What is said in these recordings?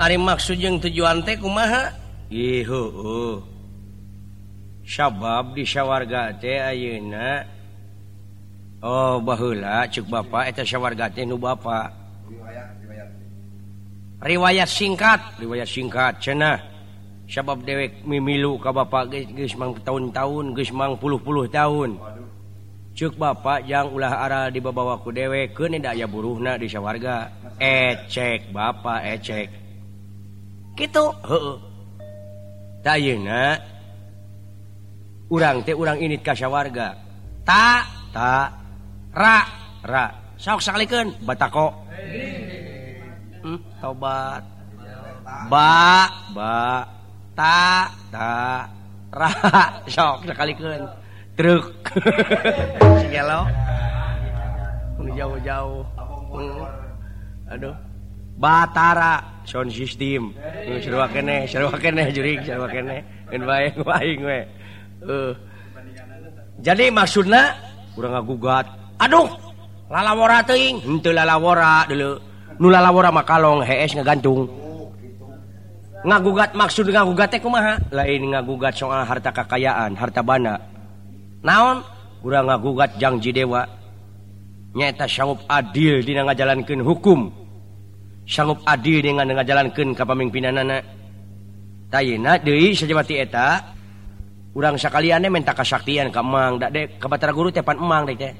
Ari maksud jeung tujuan teh kumaha? Ieu heueuh. Sabab di sawarga teh ayeuna oh baheula ceuk bapak eta sawarga teh nu bapak. Riwayat singkat cenah. Sabab dewek mimilu ka bapak geus mang tahun-tahun, geus mang puluh-puluh tahun. Cuk bapak yang ulah aral dibabawa ku dewek ke ni dak aya buruhna di sawarga. Ecek bapak ecek. Kitu heueuh. Da ayeuna urang teh urang init ka sawarga. Ta ra sok salikeun batako. Tobat. Ba ta ra sok salikeun. Truk segala jauh-jauh aduh batara sound system seru kene jurig seru kene ngan baing we jadi maksudna urang ngagugat aduh lalawora teuing henteu lalawora deuleu nu lalawora mah kalong hees ngagantung ngagugat maksud ngagugat teh kumaha lain ngagugat soal harta kekayaan harta bana naon urang ngagugat janji dewa nyaeta sanggup adil dina ngajalankeun hukum sanggup adil dengan ngajalankeun ka pamimpinanna tayena deui sajabati eta urang sakalian teh menta kasaktian ka emang da dek ka batara guru teh pan emang dek teh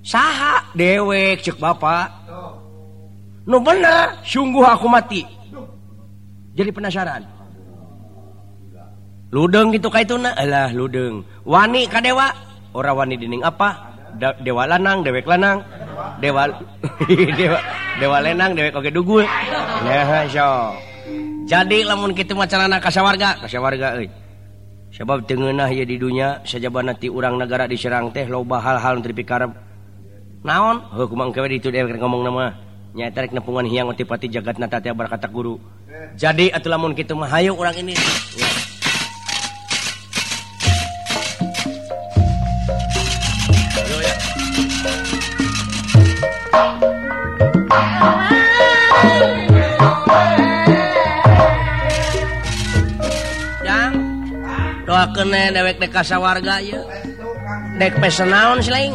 saha dewek ceuk bapa nu bener sungguh aku mati jadi penasaran ludeng gitu kaituna alah ludeng wani ka dewa ora wani dening apa dewa lanang dewek lanang dewa lenang dewek oge dugul nah so jadi lamun kitu mah carana ka sawarga euy sabab teu ngeunah ieu di dunya sajabana ti urang nagara diserang teh loba hal-hal anu dipikarep naon heuh kumang kawe ditu dewek ngomongna mah nya tarik nepungan hiang otipati jagatna tata berkata guru jadi atuh lamun kitu mah hayu urang ini kene dewek dek ka sawarga ieu. Dek pesen naon selain?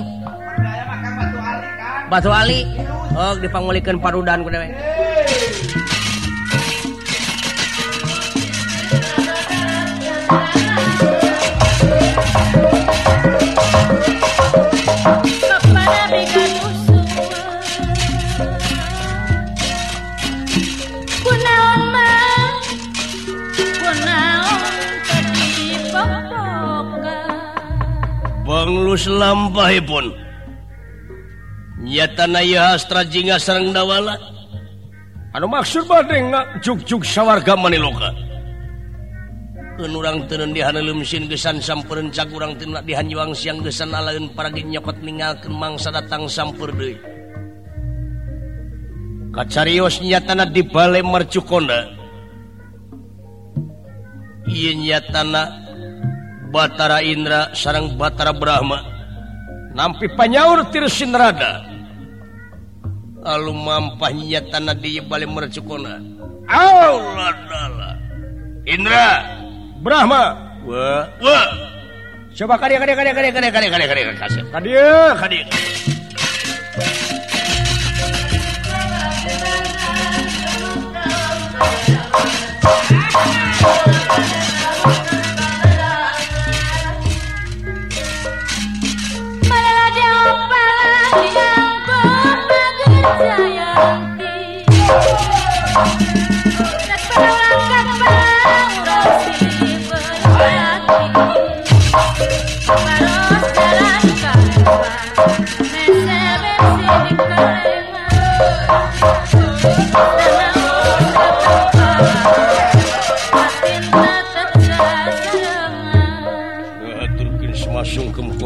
Batu Ali. Oh, dipanggulikeun parudan ku dewek. Banglus lampahipun nyata naya astra jingga sareng dawala anu maksud badeng juk-juk sawarga maniloka keun urang teu dihana leumsin gesan sampereun cak urang teu dihanjuang siang gesan alaeun paragi nyokot ninggalkeun mangsa datang sampeur deui kacarios nyatana di bale mercukonda ieu nyatana Batara Indra sarang Batara Brahma nampi panyaur tirsin rada lalu mampah nyatana di bali mercukona Allah Allah Indra Brahma wa coba kadia kasih kadia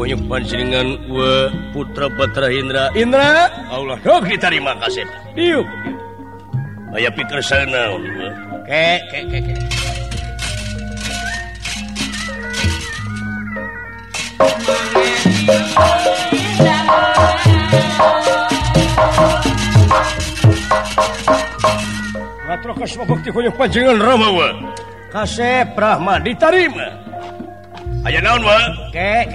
Nyepan silingan wa putra Batara Indra Allah dok diterima kasih diuk aya pikir sana ke Matrok Kasmabakti koyok panjenengan Ramawa. Kasep Rahma ditarima. Aya naon wa? Ke.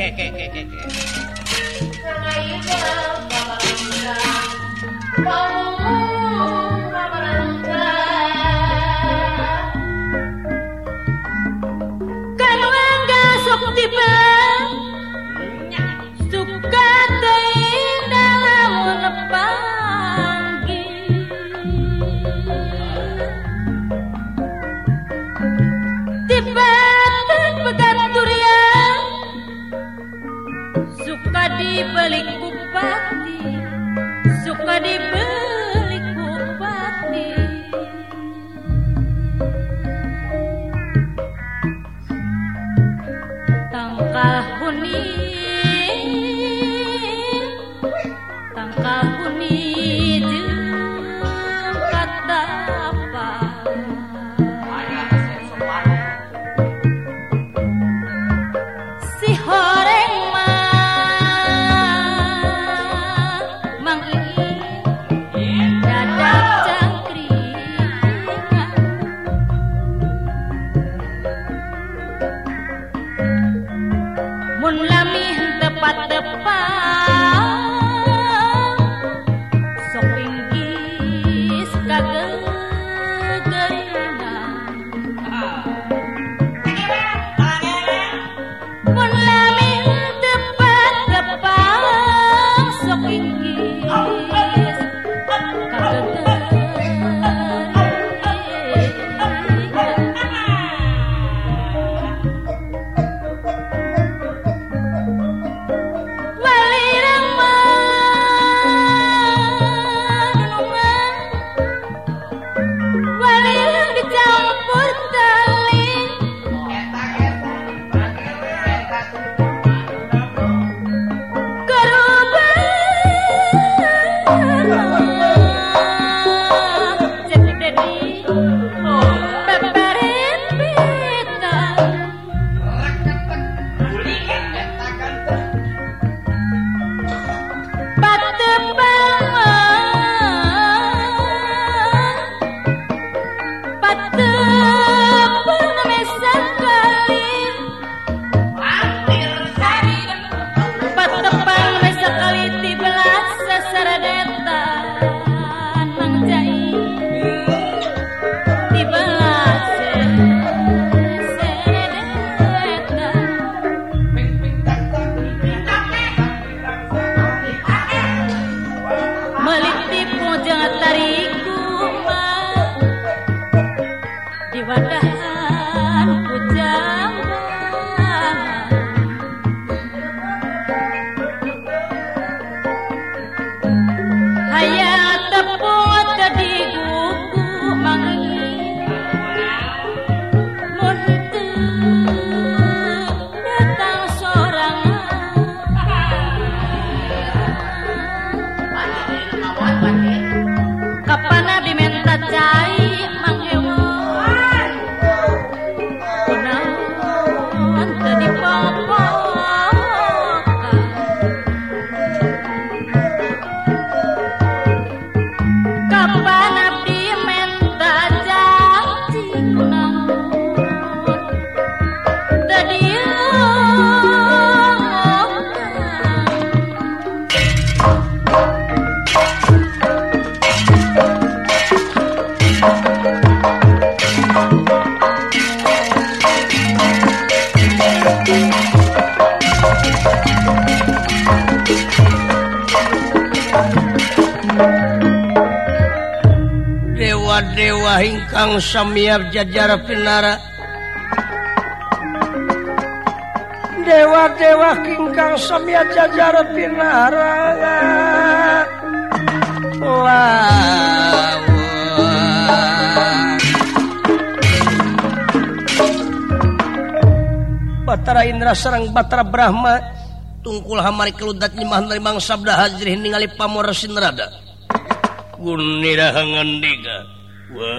Hingkang samiab jajar pinara dewa-dewa hingkang samiab jajar pinara lawa Batara Indra sareng Batara Brahma tungkul hamari keludat nyembahan dari bangsa sabda hajrih ningali pamoresin rada gunira ngandika wa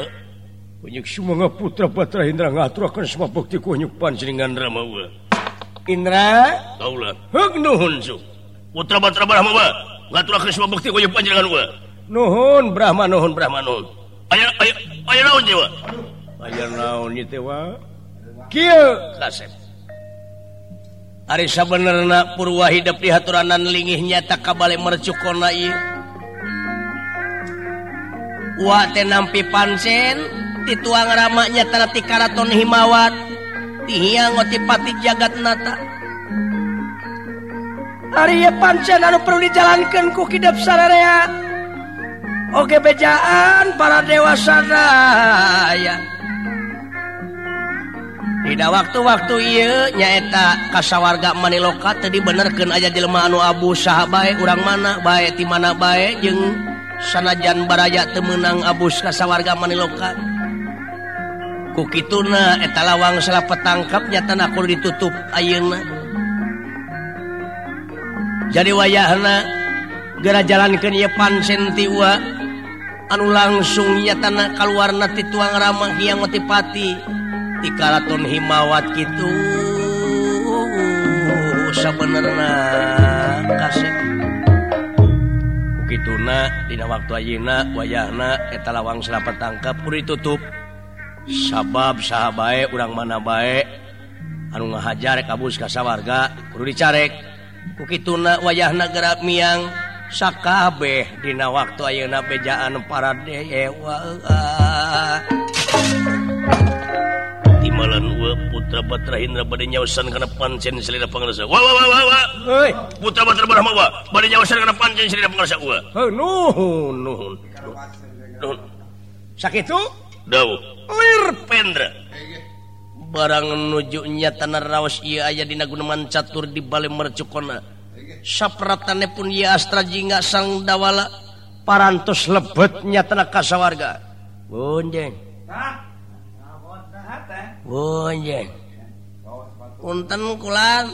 kunyuk sumangga putra Batara Indra ngaturakeun samabekti kunyuk panjenengan Ramawa Indra kaula heug nuhun su putra Batara Brahma wa ngaturakeun samabekti kunyuk panjenengan wa nuhun Brahma nuhun Ayo naon jiwa. Ayo naon jiwa. Kieu kasep. Ari sabenerna purwa hidep di haturanan lingih nyata kabale mercukona ieu. Wa teh nampi pansen tituang ramaknya tara ti karaton himawat. Ti hiang otipati jagat nata. Ari ieu pansen anu perlu dijalankeun ku kidep sararea. Oke bejaan para dewasa daya. Tidak waktu-waktu iya nyaeta kasawarga maniloka tadi benerkeun aja jelema anu abu saha bae urang mana bae ti mana bae jeung sanajan baraya teu meunang abus kasawarga maniloka. Ku kituna eta lawang salapetangkep nyatana kudu ditutup ayeuna. Jadi wayahna geura jalankeun ieu pansen ti wa anu langsung nyatana kaluarna ti tuang ramah hiang otipati ti karaton himawat kitu sabenerna kasep kituna dina waktu ayeuna wayahna eta lawang salapet tangkep kudu ditutup sabab saha bae urang mana bae anu ngahajar kabus ka sawarga kudu dicarek ku kituna wayahna geura miang sakabeh dina waktu ayeuna bejaan para dewa di malan ueuh putra Batra Indra bade nyaosan kana pancen selera pangrasa wa heuy putra Batra Brahma wa bade nyaosan kana pancen selera pangrasa wa heuh nuhun sakitu dawuh lir pendra barang nuju nyatana raos ieu aya dina guneman catur di bale mercukona sapratane pun ieu Astra Jingga Sang Dawala parantos lebet nyatana kasawarga. Bonjeng. Tah. Ngabot dah teh. Bonjeng. Punten kulan.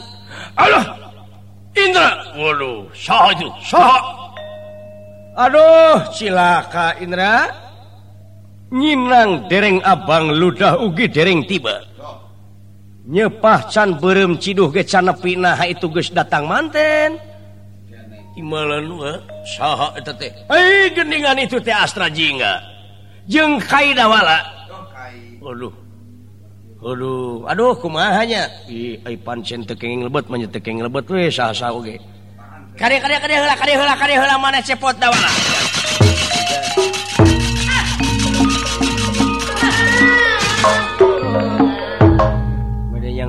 Aduh. Indra. Waduh, saha itu? Saha. Aduh, cilaka Indra. Nyinang dereng abang ludah ugi dereng tiba. Nyepah can berem ciduh ge canepina itu geus datang manten imalan wa saha eta teh ai geningan itu teh Astra Jingga jeung Kai Dawala aduh kumaha nya ai pancen teu kenging lebet mah teu kenging lebet we saha-saha oge kade heula maneh cepot Dawala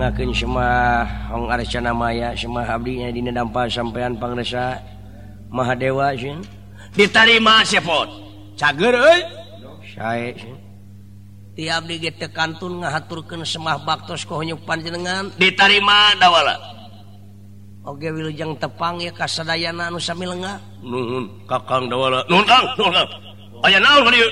ngakeun semah hong arcana maya semah abdi nya dina dampa sampean pangresa Mahadewa sin ditarima sepot cager euy sae ti abdi ge teu kantun ngahaturkeun semah baktos ka hoyong panjenengan ditarima Dawala oge wilujeng tepang ya kasadayana anu sami lengah nuhun Kakang Dawala nuhun kang aya naon ka dieu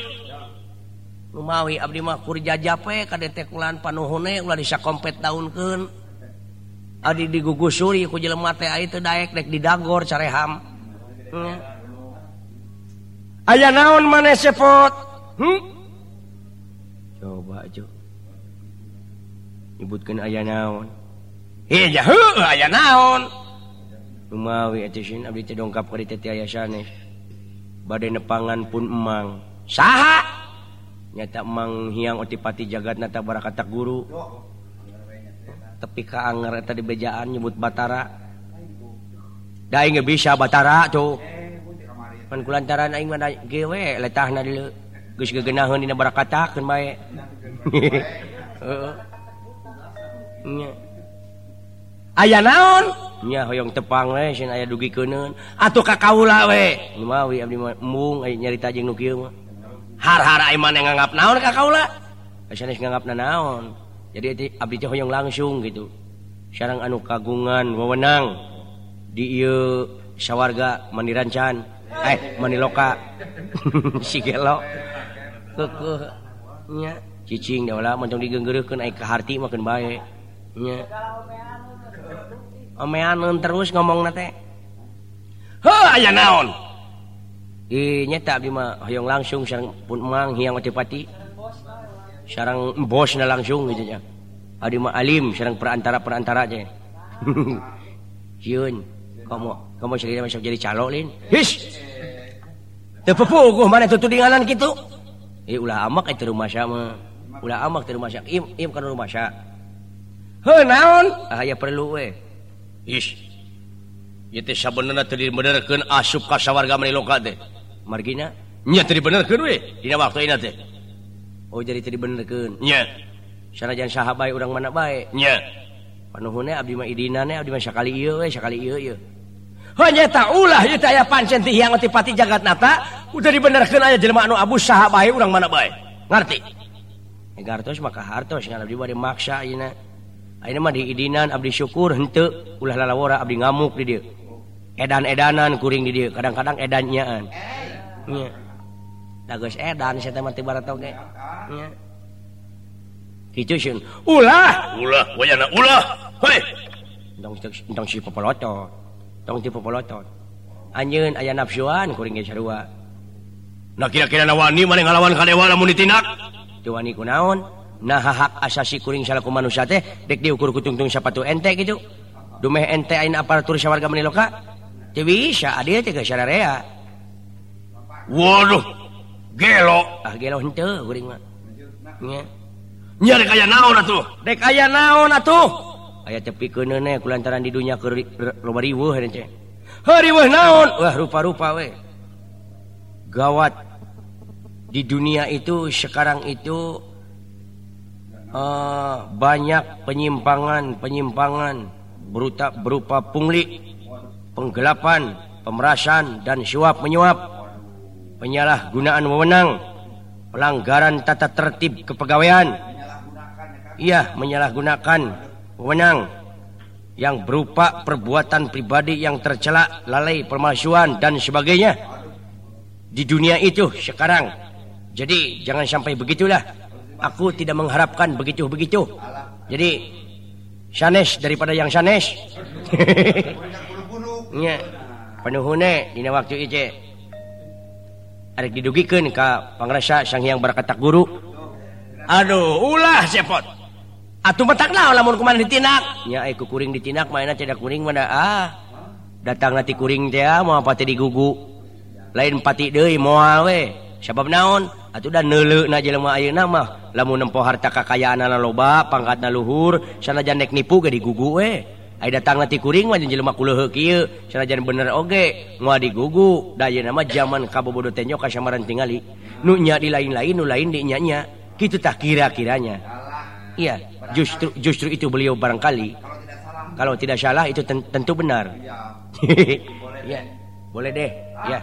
lumawi abdi mah kurjajape kadetekulan panuhune ulah disakompet daunkeun adi digugusuri ku jelema teh ai teu daek dek didagor careham aya naon maneh sepot coba aja nyebutkeun aya naon heh ja heuh aya naon lumawi atuh sin abdi teh dongkap ka dieu teh aya sanes bade nepangan pun emang saha nyata mang hiang otipati jagatna tabara kata guru tepi ka anger eta di bejaan nyebut Batara da aing bisa Batara tuh pan kulantaran aing mah gewe letahna di leuh geus gegenaheun dina barakatakeun bae heeh nya aya naon nya hoyong tepang we sin aya dugikeun atuh ka kaula we mawi abdi mung aya nyarita jeung nu kieu mah har-har ai maneh nganggap naon ka kaula? Sanes nganggapna naon. Jadi abdi teh hoyong langsung gitu. Sareng anu kagungan wewenang di ieu sawarga Mandirancan. Maniloka. Sigelo. Keueuh nya cicing Dawala mentong digeunggeureukkeun ai ka harti mah keun bae. Nya. Omeaneun terus ngomongna teh. Heuh aya naon? Nyata abdi mah hoyong langsung sareng pun emang hiang otipati sareng bosna langsung gitu nya abdi mah alim sareng perantara aja Yun kamu cerita masuk jadi calo lin hish teu pupuguh mana tutudingalan kitu ulah amak itu rumah sama, ulah amak itu rumah syak, im kan rumah syak. Heh naon? Ah ya perlu we. Ish. Ieu teh sabenerna teu dibenerkeun asup ka sawarga meni loka teh. Margina nya teu dibenerkeun we dina waktuina teh. Oh jadi teu dibenerkeun. Nya. Sanajan saha bae urang mana bae. Nya. Panuhun abdi mah idina ne abdi mah sakali ieu we, sakali ieu ieu. Hanya tak ulah itu ayah pancen tiang otipati jagat nata udah dibenarkan ayah jelma anu abu sahabai urang mana baik ngerti ngartos maka hartos ngalap dibari maksa ayina ayina mah diidinan abdi syukur hente ulah lalawara abdi ngamuk di dia edan-edanan kuring di dia kadang-kadang edannyaan nya dagus edan saya teman tibarat oge nya kitu sieun ulah wayana ulah hei entong si papalotot tong tipu polotot anjeun aya nafsuan kuring ge sarua nah kira-kira na wani mane ngalawan ka dewa lamun ditindak teu wani kunaon nah hak asasi kuring salaku manusia teh dek diukur ku tungtung sapatu ente kitu dumeh ente ayeuna aparatur sawarga meni loka teu bisa adieu teh geus sararea waduh gelo ah gelo henteu kuring mah nya nya rek aya naon atuh dek aya naon atuh aya teu pikeuneu ne kulantaran di dunya keur loba riweuh hareun teh. Riweuh naon? Wah rupa-rupa we. Gawat di dunia itu sekarang itu banyak penyimpangan berupa pungli, penggelapan, pemerasan dan suap menyuap, penyalahgunaan wewenang, pelanggaran tata tertib kepegawaian. Iya, menyalahgunakan wewenang yang berupa perbuatan pribadi yang tercela, lalai, pemalsuan dan sebagainya di dunia itu sekarang. Jadi jangan sampai begitulah. Aku tidak mengharapkan begitu-begitu. Jadi sanes daripada yang sanes. Nya panuhune dina waktu ieu arek didugikeun ka pangrasa Sang Hyang Barakatak Guru. Aduh, ulah cepot. Atuh matak naon lamun kumaha ditindak? Nya ai ku kuring ditindak maena cedak kuring mah datangna ti kuring teh moal pati digugu. Lain pati deui moal we. Sabab naon? Atuh da neuleuhna jelema ayeuna mah lamun nempo harta kakayaanna loba, pangkatna luhur, sanajan nek nipu ge digugu we. Ai datangna ti kuring mah jelema kuleuheuk kieu, sanajan bener oge moal digugu. Da ayeuna mah zaman kabobodo teh nyoka samaran tingali. Nu nya di lain-lain, nu lain di nya. Kitu tah kira-kiranya. Iya, justru itu beliau barangkali kalau tidak salah itu tentu benar. Iya, boleh deh. Ya,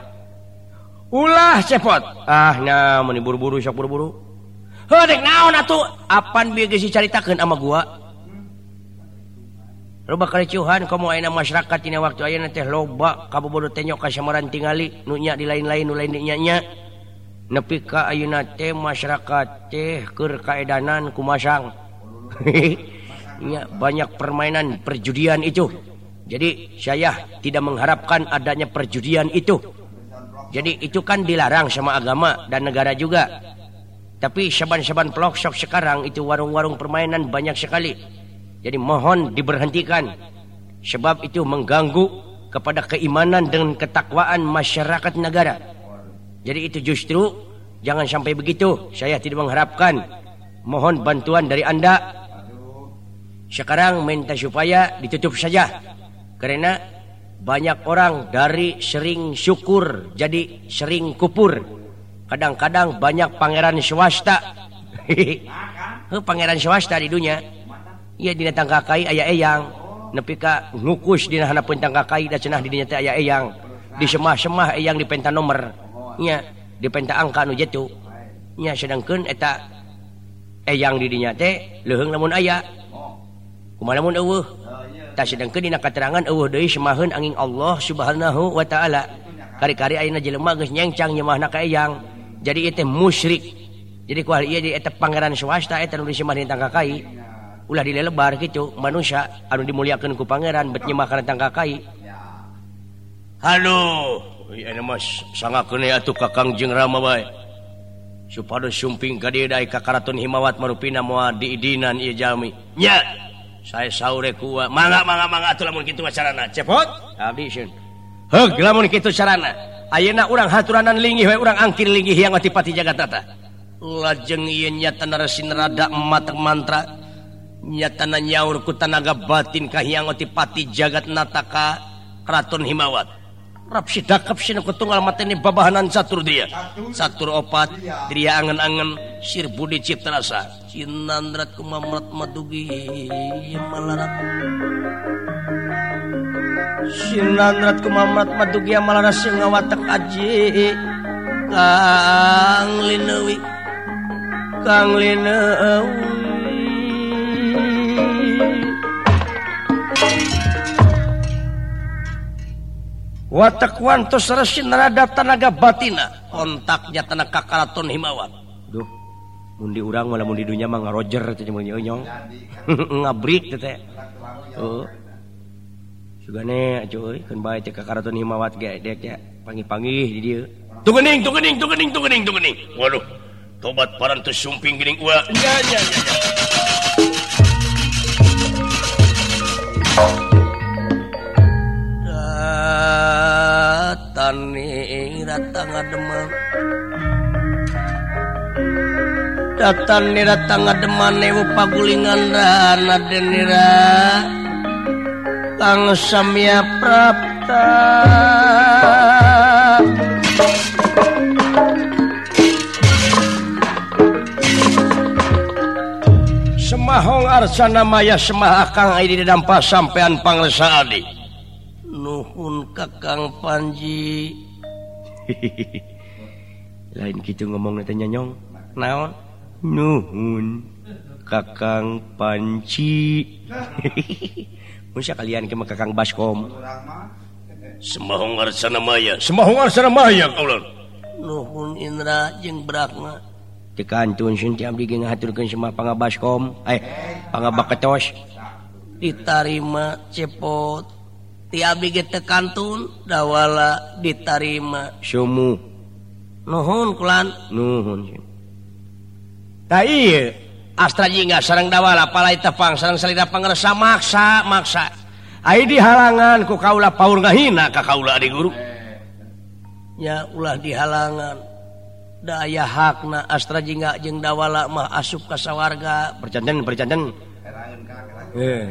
ulah cepot. Ah, nah, meni buru-buru, sok buru-buru. Heuh, naon atuh? Apan bieu geus dicaritakeun sama gua? Loba kericuhan komo ayeuna masyarakat dina waktu ayeuna teh loba kabobodo teh nyoka samaran tingali nu nya di lain-lain nu lain nya. Nepi ka ayeuna teh masyarakat teh keur kaedanan kumasang. Banyak permainan perjudian itu. Jadi saya tidak mengharapkan adanya perjudian itu. Jadi itu kan dilarang sama agama dan negara juga. Tapi saban-saban pelok shop sekarang itu warung-warung permainan banyak sekali. Jadi mohon diberhentikan. Sebab itu mengganggu kepada keimanan dan ketakwaan masyarakat negara. Jadi itu justru jangan sampai begitu. Saya tidak mengharapkan. Mohon bantuan dari Anda. Sekarang minta supaya ditutup saja. Karena banyak orang dari sering syukur jadi sering kupur. Kadang-kadang banyak pangeran swasta. Pangeran swasta di dunia. Iya dina tangkakai aya eyang. Nepi ka ngukus dina hanapeun tangkakai da cenah di dinya teh aya eyang. Di semah-semah eyang di penta nomor. Nya dipenta angka nu jatuh. Nya sedangkeun eta eyang di dinya teh leuheung lamun aya. Kumaha lamun eueuh? Tah sedangkeun dina katerangan eueuh deui semaheun anging Allah Subhanahu wa taala. Kari-kari ayeuna jelema geus nyengcang nyemahna ka eyang. Jadi ieu teh musyrik. Jadi ku hal ieu eta pangeran swasta eta nu disemah dina tangkakai. Ulah dilelebar kitu manusia anu dimuliakeun ku pangeran bet nyemah kana tangkakai. Halo. Ini mas sangat kena atuh kakang jeung Rama bae. Supados sumping ka dieu da ka Karaton Himawat marupina moal diidinan ieu jalmi. Nya. Sae saure kuat. Mangga atuh lamun kitu carana. Cepot. Abdi sieun. Heug lamun kitu carana. Ayeuna urang haturanan linggih we urang angkir linggih yang ati pati jagat tata. Lajeng iya nyatana rasin rada emat mantra nyatana nyaur ku tanaga batin kahiyangoti pati jagat nataka keraton Himawat rapsi dakap sinu kutunggal mateni babahanan satur dia satur opat dia angen-angen sir budi cipta rasa cinandrat kumamrat madugi malarat cinandrat kumamrat madugi malarat singawatak aji Kang Linewi watak wantos resin rada tanaga batina kontaknya tanaga karaton Himawat. Duh, mundi urang malah mundi dunya mah ngarojer teh nyeunyeun nyong. Ngabrik teh. Heeh. Sugane acu euy keun bae teh ka karaton Himawat ge dek ya panggih-panggih di dieu. Tugening. Waduh. Tobat parantos sumping geuning ulah. Ya. Datani datang ademan. Datani datang ademan ewe pagulingan dana denira. Kang Samya Prapta. Semahong arsana maya semah akang aidi dadampa sampean panglesa adi. Nuhun kakang Panji. Lain kitu ngomongna teh nyanyong. Naon? Nuhun kakang Panji. Mun sakalian ke mah kakang Baskom. Semahong arsana maya kaulon. Nuhun Indra jeung Brakna. Tekantun sun ti abdi ge ngahaturkeun semua pangabaskom pangabaketos ditarima cepot ti abdi ge tekantun dawala ditarima sumuh nuhun kulan nuhun ta ieu astra jingga sareng dawala palai tepang sareng salira pangresa maksa ai dihalangan ku kaula paur ngahina ka kaula di guru nya ulah dihalangan daya hakna astra jingga jeung dawala mah asup ka sawarga bercanten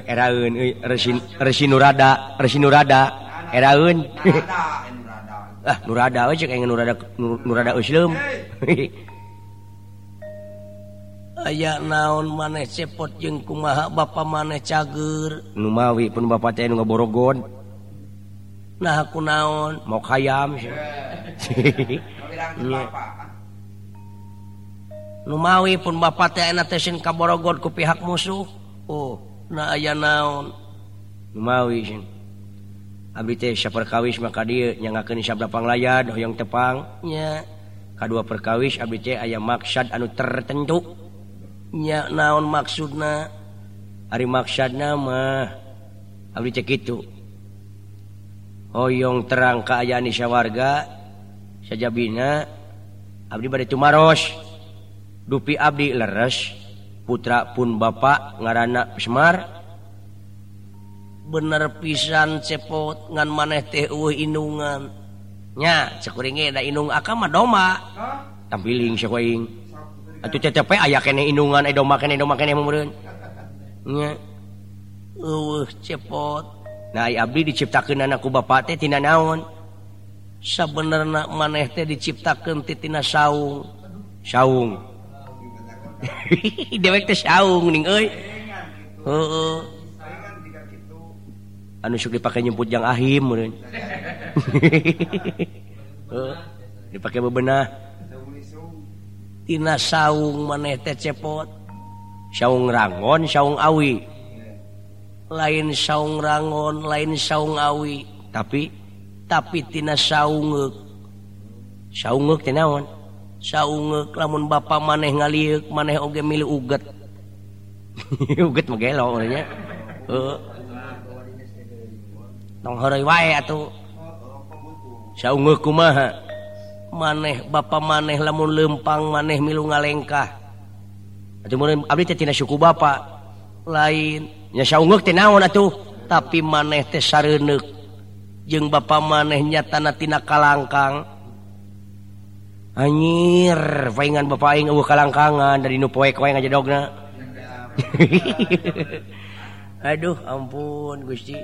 eraeun euy resi nurada eraeun nurada we cek aya nurada euseum aya naon maneh cepot jeung kumaha bapa maneh cager nu mawi pun bapa teh nu ngaborogon nah aku naon mok hayam Numawi pun bapak teh enak tesin kaborogod ku pihak musuh. Oh, na aya naon? Numawi sin. Abdi teh saperkawis maka dieu nyangakeun sabda panglayad hoyong tepang. Nya. Kadua perkawis abdi teh aya maksud anu tertentu. Nya naon maksudna? Ari maksudna mah abdi teh kitu. Hoyong terang kaayaan sawarga sajabina abdi bade tumaros. Dupi abdi leres putra pun bapak ngaranna Semar bener pisan cepot ngan maneh teh eueuh indungan nya sakuringe da indung akam mah doma tampiling sakuing atuh tetep aya keneh indungan doma keneh meureun nya eueuh cepot nah abdi diciptakeunana ku bapak teh tina naon sabenerna maneh teh diciptakeun ti tina saung dewek teh saung ning euy. Heeh. Anu sok dipake nyemput jang ahim meureun. Heeh. Dipake bebenah. Tina saung maneh teh cepot. Saung rangon, saung awi. Lain saung rangon, lain saung awi, tapi tina saungeuk. Saungeuk teh naon? Saungeuk lamun bapa maneh ngaliuk maneh oge milih uget. Uget mah gelo urangnya. Heeh. Tong horei wae atuh. Saungeuk kumaha? Maneh bapa maneh lamun leumpang maneh milu ngalengkah. Atuh mun abdi teh tina suku bapa. Lain nya saungeuk teh naon atuh? Tapi maneh teh sareuneuk jeung bapa maneh nyatana tina kalangkang. Anjir, paingan bepaing eueuh kalangkangan dari nu poek-poek aja dogna. Aduh, ampun Gusti.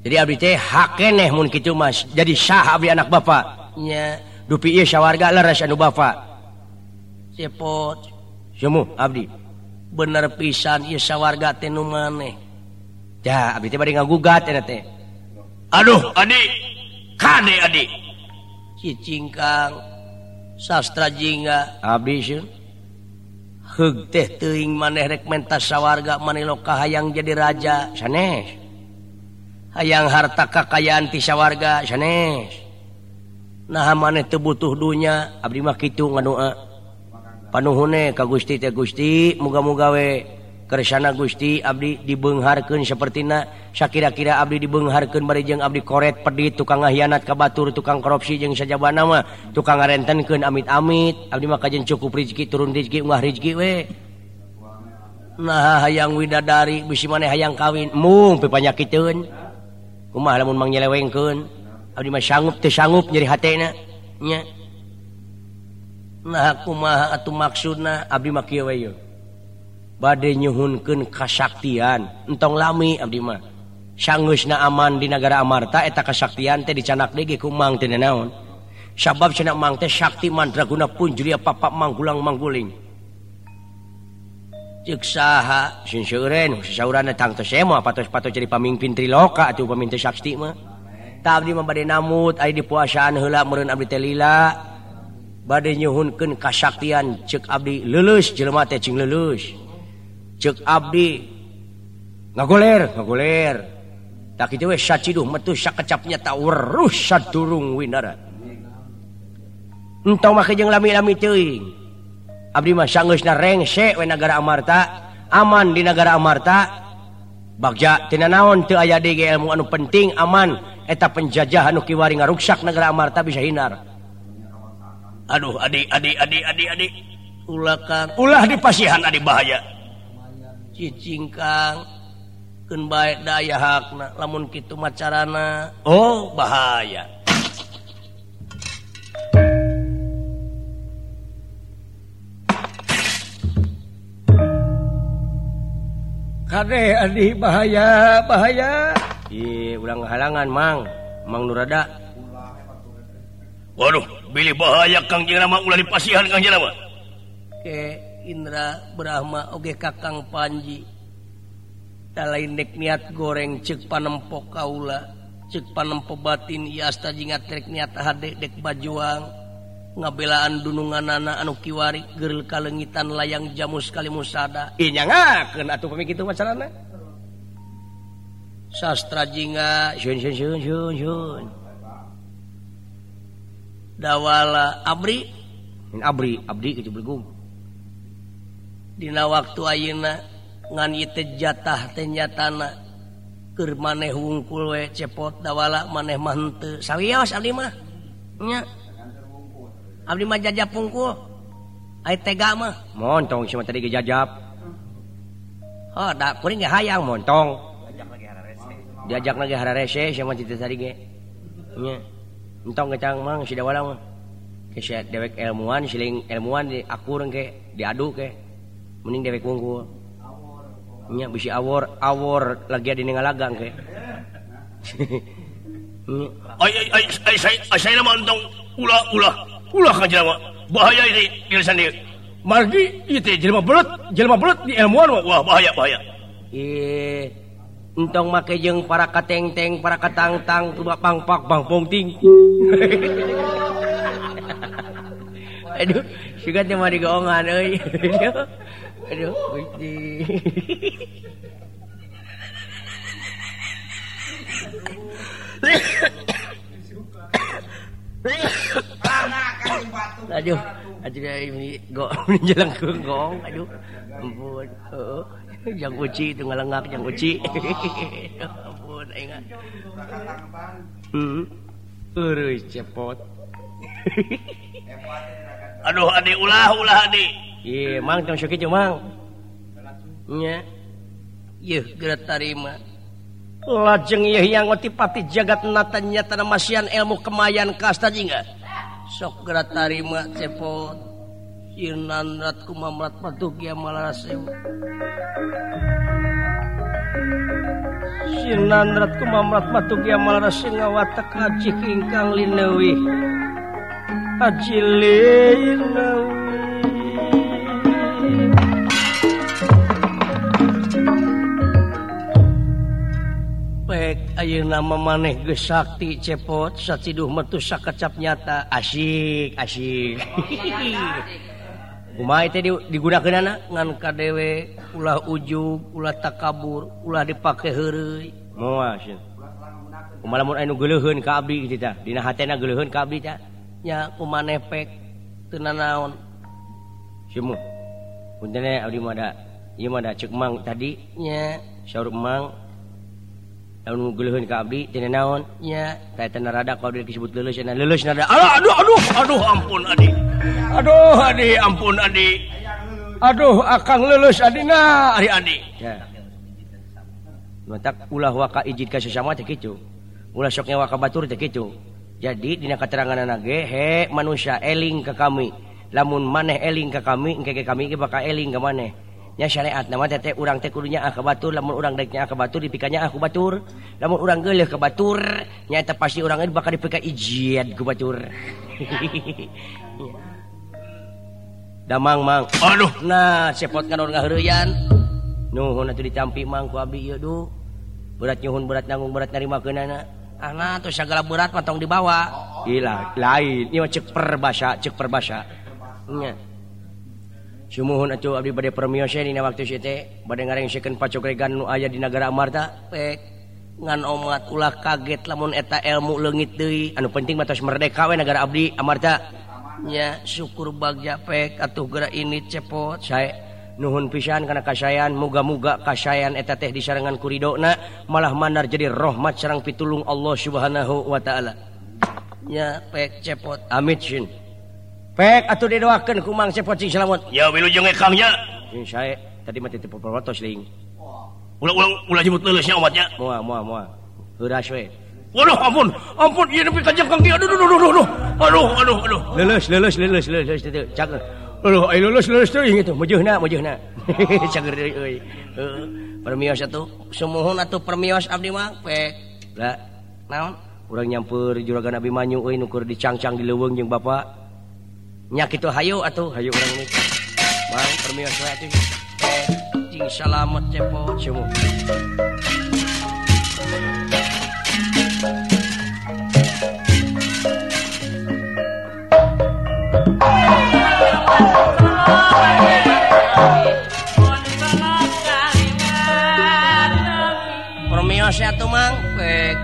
Jadi abdi teh hakeneh mun kitu mah. Jadi sah abdi anak bapa. Nya, dupi ieu sawarga leres anu bapa. Cepot. Semu abdi. Bener pisan ieu sawarga teh nu maneh. Ya, abdi teh bade ngagugat eta teh. Aduh, Adi. Kade Adi. Cicingkang sastra jingga abdi sieun. Heug teh teuing maneh rek mentas sawarga maneh loka hayang jadi raja sanes. Hayang harta kakayaan ti sawarga sanes. Naha maneh teu butuh dunya, abdi mah kitu ngadoa. Panuhune ka Gusti teh Gusti, muga-muga we kersana Gusti abdi dibeungharkeun sapertina sakira-kira abdi dibeungharkeun bari jeung abdi koret pedit tukang ngahianat ka batur, tukang korupsi jeung sajabana mah tukang ngarentenkeun amit-amit. Abdi mah kajen cukup rezeki turun rezeki ungah rezeki we. Nah hayang widadari bisi maneh hayang kawin mung pe panyakiteun kumaha lamun mang nyelewengkeun abdi mah sanggup teh sanggup nyeri hatena nya. Nah kumaha atuh maksudna abdi mah kieu we yeuh bade nyuhunkeun kasaktian entong lami abdi mah sangeusna aman di negara amarta eta kasaktian teh dicanak deui ge ku Mang teh naon sabab cenah Mang teh sakti mandraguna punjulia papak manggulang mangguling. Cek saha sinsuren sasaurana tangtos ema patos-patos jadi pamimpin triloka atuh pamimpin sakti mah. Tah abdi mah bade namut aya dipuasaan heula meureun abdi teh lila bade nyuhunkeun kasaktian ceuk abdi leuleus jelema teh cing leuleus ceuk abdi ngagoler tak kitu we saciduh metu sakecapnya tawurus sadurung winara entah make jeung lami-lami teuing. Abdi mah sangeusna rengsek we nagara amarta, aman di nagara amarta. Bagja tina naon teu aya deui ge ilmu anu penting aman eta penjajah anu kiwari ngaruksak nagara amarta bisa hinar. Aduh adik. Ulah Kang, ulah dipasihan adi bahaya. Cicing Kang, keun bae daya hakna lamun kitu mah carana. Oh, bahaya. Kadeh Adi bahaya. Ih, ulang halangan Mang Nurada. Waduh, bilih bahaya Kang Jeng Rama ulah dipasihan Kang Jeng Rama. Ke Indra Brahma oge Kakang Panji. Talain dek niat goreng ceuk panempok kaula, ceuk panempo batin ias tajingat rek niat hade dek bajuang ngabelaan dununganana anu kiwari geuril kalengitan layang jamu sekali musada. Inya ngakeun atuh pamikitu macarana. Sastra jingga sun. Dawala abri abdi kitu belegum. Dina waktu ayeuna ngan ieu teh jatah teh nyatana keur maneh wungkul we cepot dawala maneh mah henteu sawios abdi mah nya. Abdi mah jajap pungkul. Ai tega mah. Montong si mah tadi ge jajap. Oh, da kuring ge hayang montong. Diajak lagi hararese si mah cita tadi ge. Nya. Entong ge cang Mang si dawala mah. Geus dewek ilmuwan, siling ilmuwan di akur engke, diadu ke. Mending dewek pungkul. Nya bisi awor lagi di ngalagang ke. Ai saya montong ulah Kang Jelma bahaya ini gilisan dia margi itu jelma belut di ilmuwan wah bahaya entong make jeung para kateng-teng para katang-tang tuba pangpak bangpongting. Aduh juga teh mah digoongan euy. Aduh Gusti. Aduh ini jelengkeung gong. Aduh ampun. Heeh. Jang uci itu ngalengak jang uci. Ampun aing. Urus cepot. Aduh Ade ulah Ade. Ieu Mang tong sukieu Mang. Nya. Yeuh geura tarima. Lajeng yeuh yang ngotipati jagat natanya tanamasian ilmu kemayan kasta jingga. sok gerat tarima cepot irnan rat kumamrat patuk ya malarasewa irnan rat kumamrat patuk ya malarasewa watak haji ingkang linewi haji linewi pek ayeuna nama maneh geus sakti cepot satiduh metu sakecap nyata asik kumaha teh digunakeunana ngan ka dewe ulah ujug ulah takabur ulah dipake heureuy moal sih kumaha lamun anu geuleuheun ka abdi kitu teh dina hatena geuleuheun ka abdi teh nya kumaneh pek teu nanaon simu punten abdi mah da ieu mah da ceuk mang tadi nya saur mang anu geuleuheun ka abdi teh naon nya eta narada kalau disebut leuleus cenah leuleus narada aduh ampun adi aduh akang leuleus adina ari adi ya matak ulah wa ka ijid ka sesama teh kitu ulah sok nyawa ka batur teh kitu jadi dina kateranganna ge he manusia eling ka kami lamun maneh eling ka kami engke kami ge bakal eling ka maneh nya syariat nama teh urang teh kudunya ah ka batur lamun urang daeknya ah ka batur dipikanya ah ku batur lamun urang geuleuh ka batur nya eta pasti urang ieu bakal dipika ijid ku batur damang mang aduh nah cepot kan urang heureyan nuhun atuh ditampi mang ku abdi ieu duh berat nyuhun berat nanggung berat narimakeunana ahna tos sagala berat matong dibawa ilah lain ieu ceuk perbasa nya sumuhun atuh abdi bade permiose dina waktu sieu teh bade ngarengsekeun pacogregan nu aya di nagara Amarta pek ngan omat ulah kaget lamun eta elmu leungit deui anu penting mah tos merdeka we nagara abdi Amarta nya syukur bagja pek atuh geura ini cepot sae nuhun pisan kana kasayan muga-muga kasayan eta teh disarengan ku ridona malah mandar jadi rahmat sareng pitulung Allah Subhanahu wa taala nya pek cepot amit sin pek atuh didoakeun kumang cepot cing selamat. Ya wilujeng ekang nya. Cing sae tadi mah titip papatos ling. Ulah jemput leuleusnya umatnya. Moal. Heuras we. Waduh ampun ieu nepi ka jengkang ieu. Aduh. Leuleus teu cager. Aduh ai leuleus teuing kitu meujeunna. Cager deui euy. Heeh. Permios atuh sumuhun atuh permios abdi mah pek. Da naon? Urang nyamper juragan Abimanyu euy nu keur dicangcang di leuweung jeung bapa. Nya kitu hayu urang nih. Mang permios wae atuh. Cing salamet cepot sumuh. Permios atuh mang. Pek.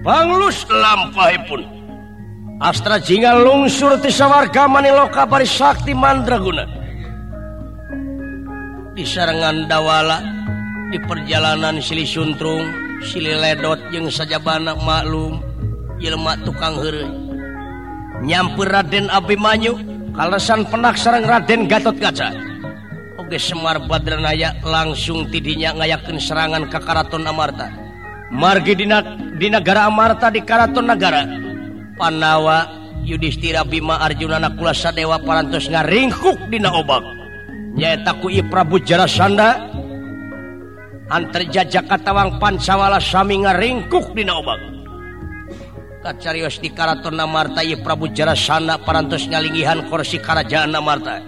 Panglus lampahipun Astra jingal lungsur tisawarga maniloka bari sakti mandraguna di sarengan dawala di perjalanan silih suntrung silih ledot jeung sajabana maklum jelema tukang heureuy nyamper Raden Abimanyu kalesan penak sareng Raden Gatotkaca oge Semar Badranaya langsung tidinya ngayakeun serangan ka Karaton Amarta margi di nagara Amarta di Karaton Nagara Pandawa Yudhistira Bima Arjuna Nakula Sadewa parantos ngaringkuk dina obak nyaeta ku Prabu Jarasandha antarjajak katawang Pancawala sami ngaringkuk dina obak kacarios di Karaton Amarta ieu Prabu Jarasandha parantos ngalingihan kursi karajaan Amarta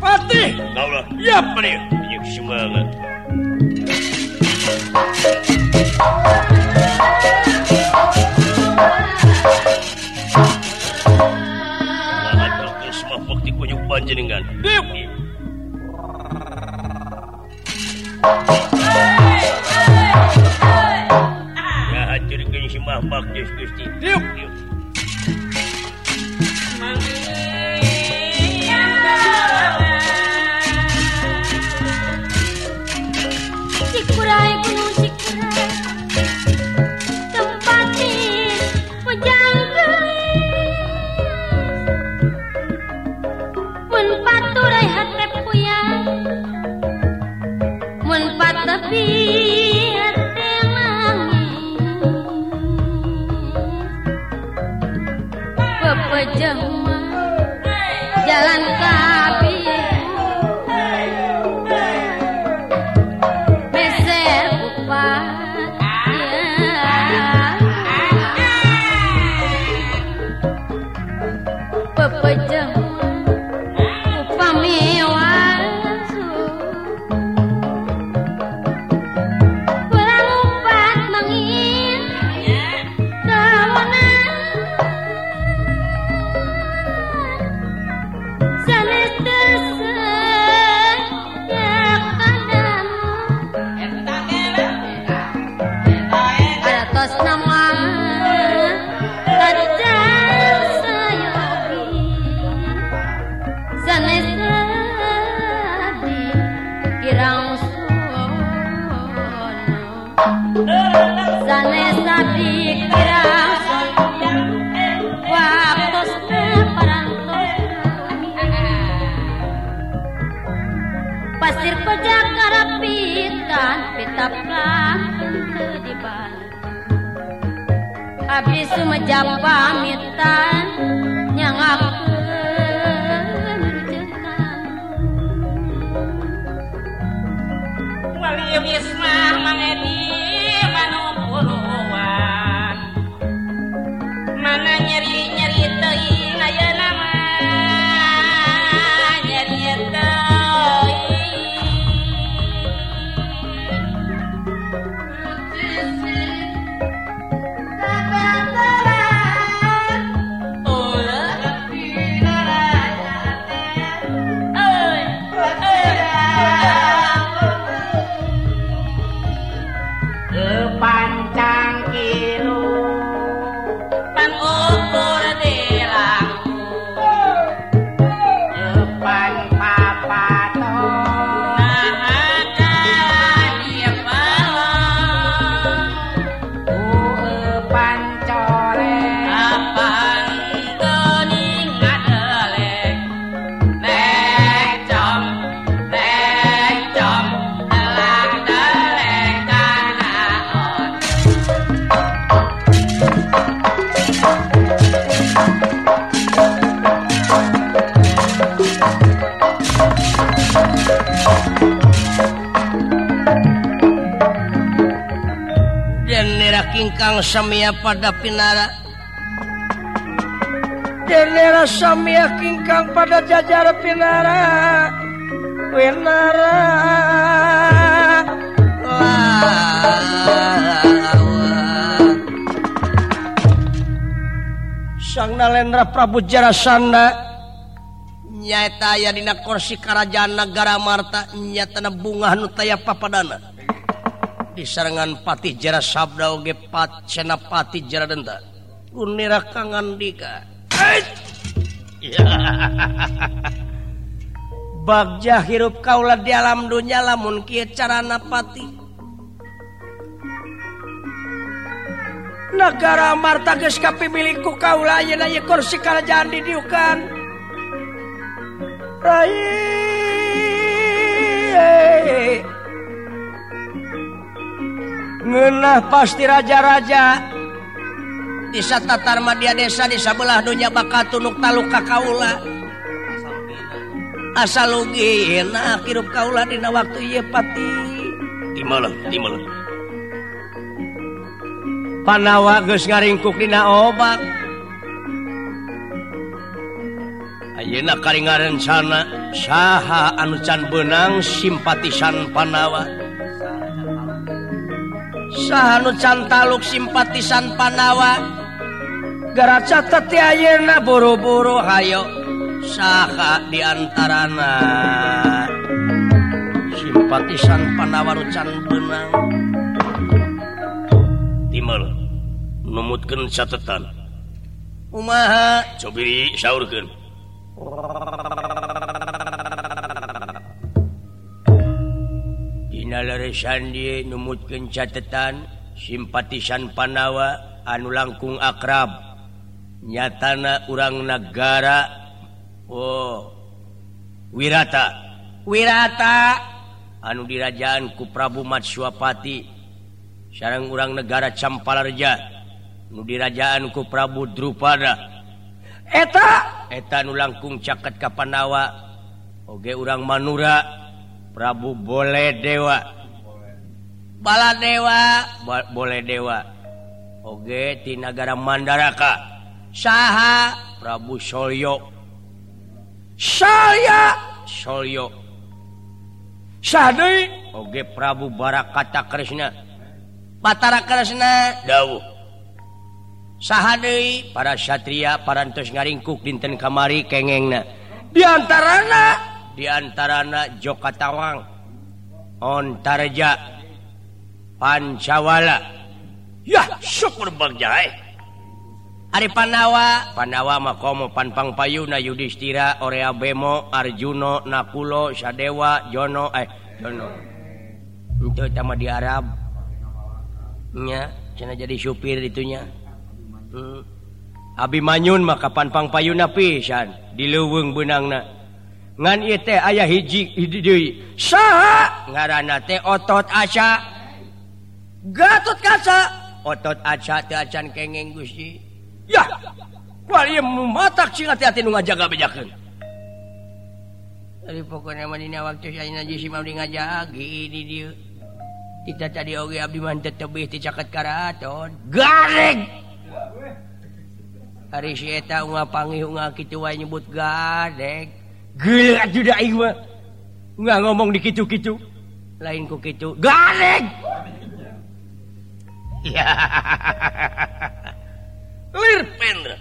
Patih, kaulah, ya perih, banyak semangat. Panjenengan. Ya hancurkeun si Mahbak Gusti. Diuk. kepejemah jalan kapi besar upaya pepejemah upami. Pasir pejak karapitan pitap pelantun di balik habis semejap pamitan yang aku ngerjakan wali bismah mangedi manu puluhan mana nyeri-nyeri teing ayah nama nyeri teing Ingkang samia pada pinara jenera samia ingkang pada jajar pinara winara Sang Nalendra Prabu Jarasandha nyaeta aya dina kursi karajaan nagara Marta nyatana bunga nu taya papadana di sarangan Patih Jarasabda oge Pacenapati Jaradenta kunira kangandika bagja hirup kaula di alam dunya lamun kieu carana Patih nagara Marta geus kapimilik ku kaula ayeuna ieu kursi karajaan didiukan rai ngeunah pasti raja-raja di satatar madya desa di sabelah dunya bakal tunuk taluk ka kaula asal ugi enak hirup kaula dina waktu ieu Patih timeuleung Pandawa geus ngaringkuk dina obak ayeuna karingareun sana saha anu can beunang simpatisan Pandawa sahanu cantaluk simpatisan Pandawa garaca teti ayeuna buru-buru hayo saha diantarana simpatisan Pandawa nu can beunang timel numutkeun catetan umaha cobiri saurkeun nalaresan dia numutkan catatan simpatisan Pandawa anu langkung akrab nyatana urang negara oh Wirata anu dirajaan ku Prabu Matswapati sareng urang negara Campalareja anu dirajaan ku Prabu Drupada Eta nu langkung caket ka Pandawa oge urang manura Prabu Baladewa. Baladewa oge ti nagara Mandaraka. Saha Prabu Salya Sadai oge Prabu Barakata Krishna. Batara Krishna dawuh saha deui para satria parantos ngaringkuk dinten kamari kengengna. Di antarana Jokatawang, Ontarja, Pancawala. Yah, syukur bagja. Ari Pandawa makomo Panpang Payuna, Yudhistira, Orea Bemo, Arjuna, Nakulo, Sadewa, Jono. Itu sama di Arab. Nya, cenah jadi supir itunya. Abimanyun maka Panpang Payuna pisan dileuweung beunangna ngan ieu teh aya hiji deui saha ngaranna teh Gatotkaca teu acan kengeng Gusti. Yah kual ieu matak cing hati-hati nu ngajaga bejakeun ari pokona mah dina waktu saeuna jeung si Maudi ngajagi di dieu kita tadi oge abdi mah teu tebih ti caket karaton gareg. Ari si eta panggih unga kitu wae nyebut gadeg. Geuleuh atuh aing mah. Unga ngomong di kitu-kitu. Lain ku kitu. Gadeg. Ya. Lir pendra.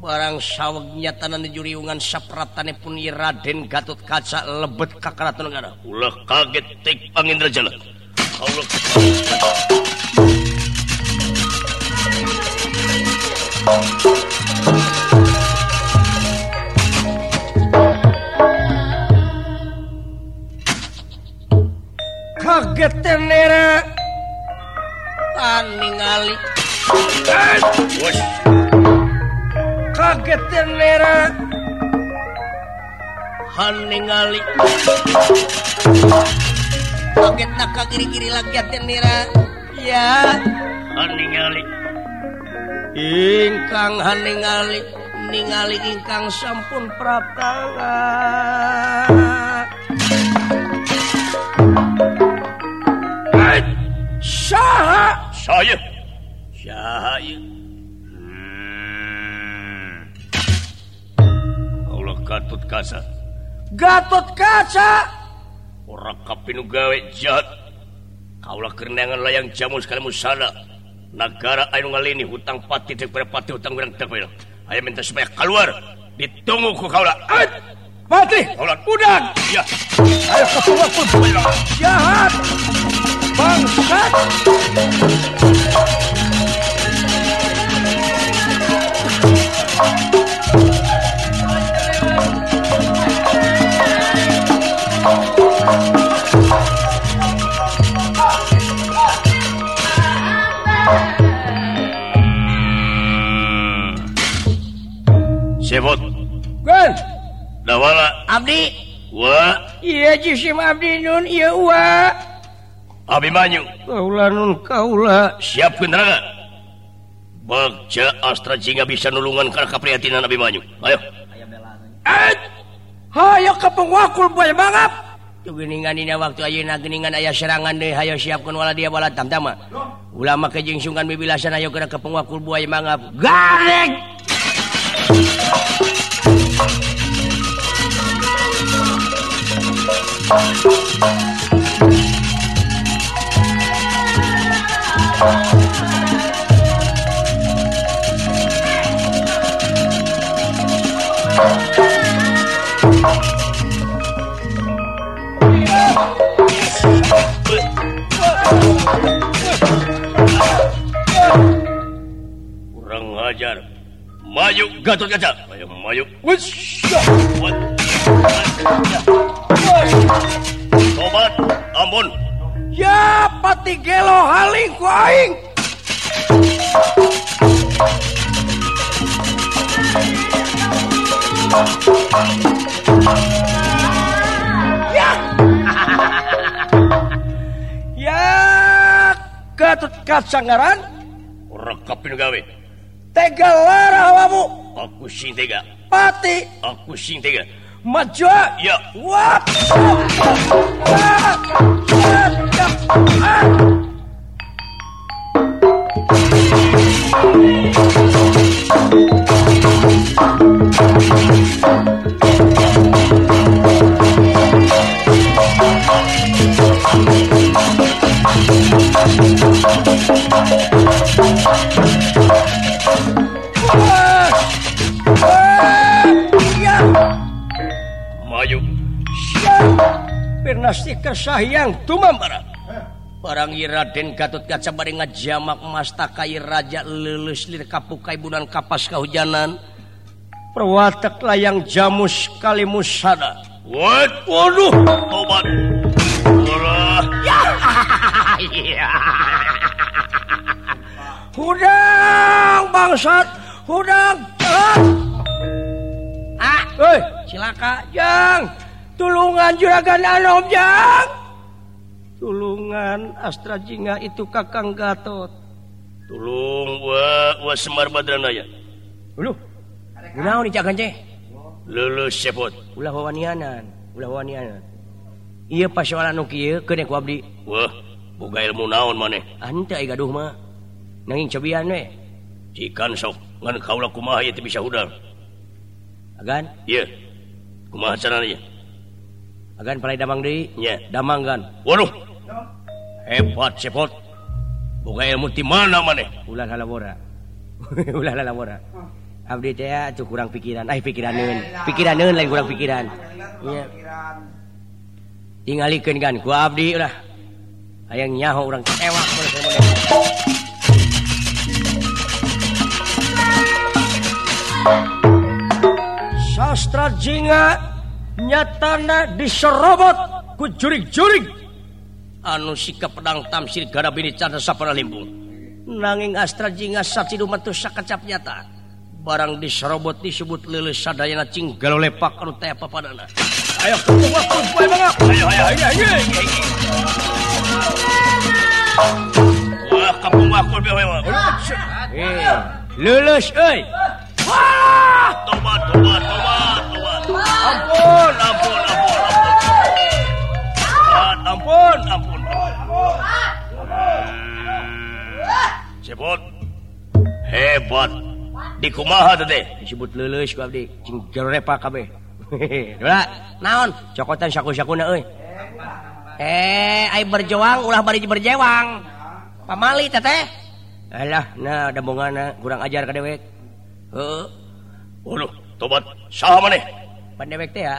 Barang saweg nyatanan juriungan sapratan pun ieu Raden Gatotkaca lebet ka karaton negara. Ulah kaget tik pangindrajala. Allah. Kaget tenera aningali kaget tenera haningali kaget nak kagiri-giri lagi tenera ya haningali ingkang haningali ningali ingkang sampun praptala saha Allah Gatotkaca ora kapinu gawe jahat kaula kerenangan layang jamu sekali musana negara ayo ngalini hutang pati dek berpati hutang berang tekbel ayo minta supaya keluar ditunggu ku kaulah pati kaulah udan ya ayo keluar pun jahat bangsat Sebut Gun Dawala Abdi Wa iya jisim Abdi nun iya wa Abimanyu kaula nun kaula siapkan tenaga bagja Astra Jingga bisa nulungan karena keprihatinan Abimanyu ayo hayo kepengwakul buaya bangap tu geningan dina waktu ayeuna geningan aya serangan deui hayo siapkan wala dia wala tamtama ulama kejengsungan bibilasan ayo kena kepengwakul buaya bangap gareng Kurang ajar maju Gatotkaca ayo maju tobat ampun ya pati gelo haling ku aing ya ya Gatotkaca ngaran rekapin gawe tegal larah wamu Aku sing tega. Pati. Aku sing tega. Maju. Ya. Wah. Mayu siang pernasti kesayang tumam barang barang Raden Gatotkaca bareng ngajamak mastakai raja lelus lir kapukai bulan kapas kahujanan perwatak layang jamus kalimusada. Waduh tobat murah ya hudang bangsat hudang silaka jang tulungan juragan Anom jang tulungan Astra Jingga itu kakang Gatot tulung wa Semar Badranaya uluh kenapa nih cakan ceh lulus sepot ulah wawanianan iya pas soalan nukia kena ku abdi wah boga ilmu naon maneh anta gaduh mah nanging cobian weh jikan sok ngan kaulah kumaha itu bisa hudang agan iya kumaha caranya agan palai damang deui nya damang kan waduh hebat sepot boga ilmu ti mana maneh ulah lalabora abdi teh atuh kurang pikiran pikiran neun lain kurang pikiran nya tingalikeun kan ku abdi ulah hayang nyaho urang tewak Sastra Jingga nyatana diserobot ku jurig-jurig anu sikap pedang tamsil gara bini canda sapana limbung nanging Astra Jingga sacidu matu sakacap nyata barang diserobot disebut leuleus sadayana cinggal lepak anu teh papadana ayo kuat kuat bangak ayo wah kapung aku bewe leuleus euy wah tobat ampun sebut hebat dikumaha teh disebut leuleus ku abdi cinggal repa kabeh heula naon cokotan saku-sakuna euy ai berjuang ulah bari berjewang pamali teteh alah nah dambongana kurang ajar ka dewek heuh uluh tobat saha maneh pandewek teh ya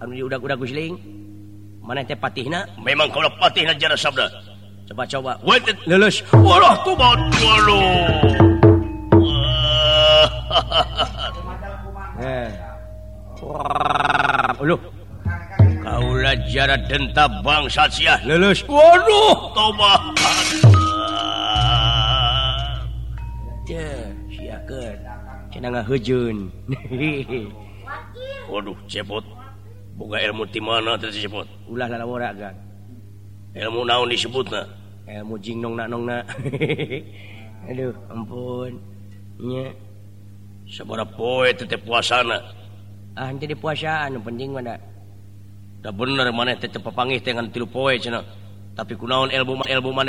anu di udag-udag gusling maneh teh patihna memang kaulah patihna jara sabda coba wait lulus walah tobat waluh uluh kaulah jara denta bangsa siah lulus waduh tobat nangah hujun. Waduh, cepot. Boga ilmu ti mana teh cepot? Ulah lalawara kan. Ilmu naon disebutna? Ilmu jingnongna. Aduh, ampun. Nya. Sabaraha poe teh puasana? Ah, henteu di puasa anu penting mana? Da bener maneh teh papangih teh ngan 3 poe cenah. Tapi kunaon ilmu maneh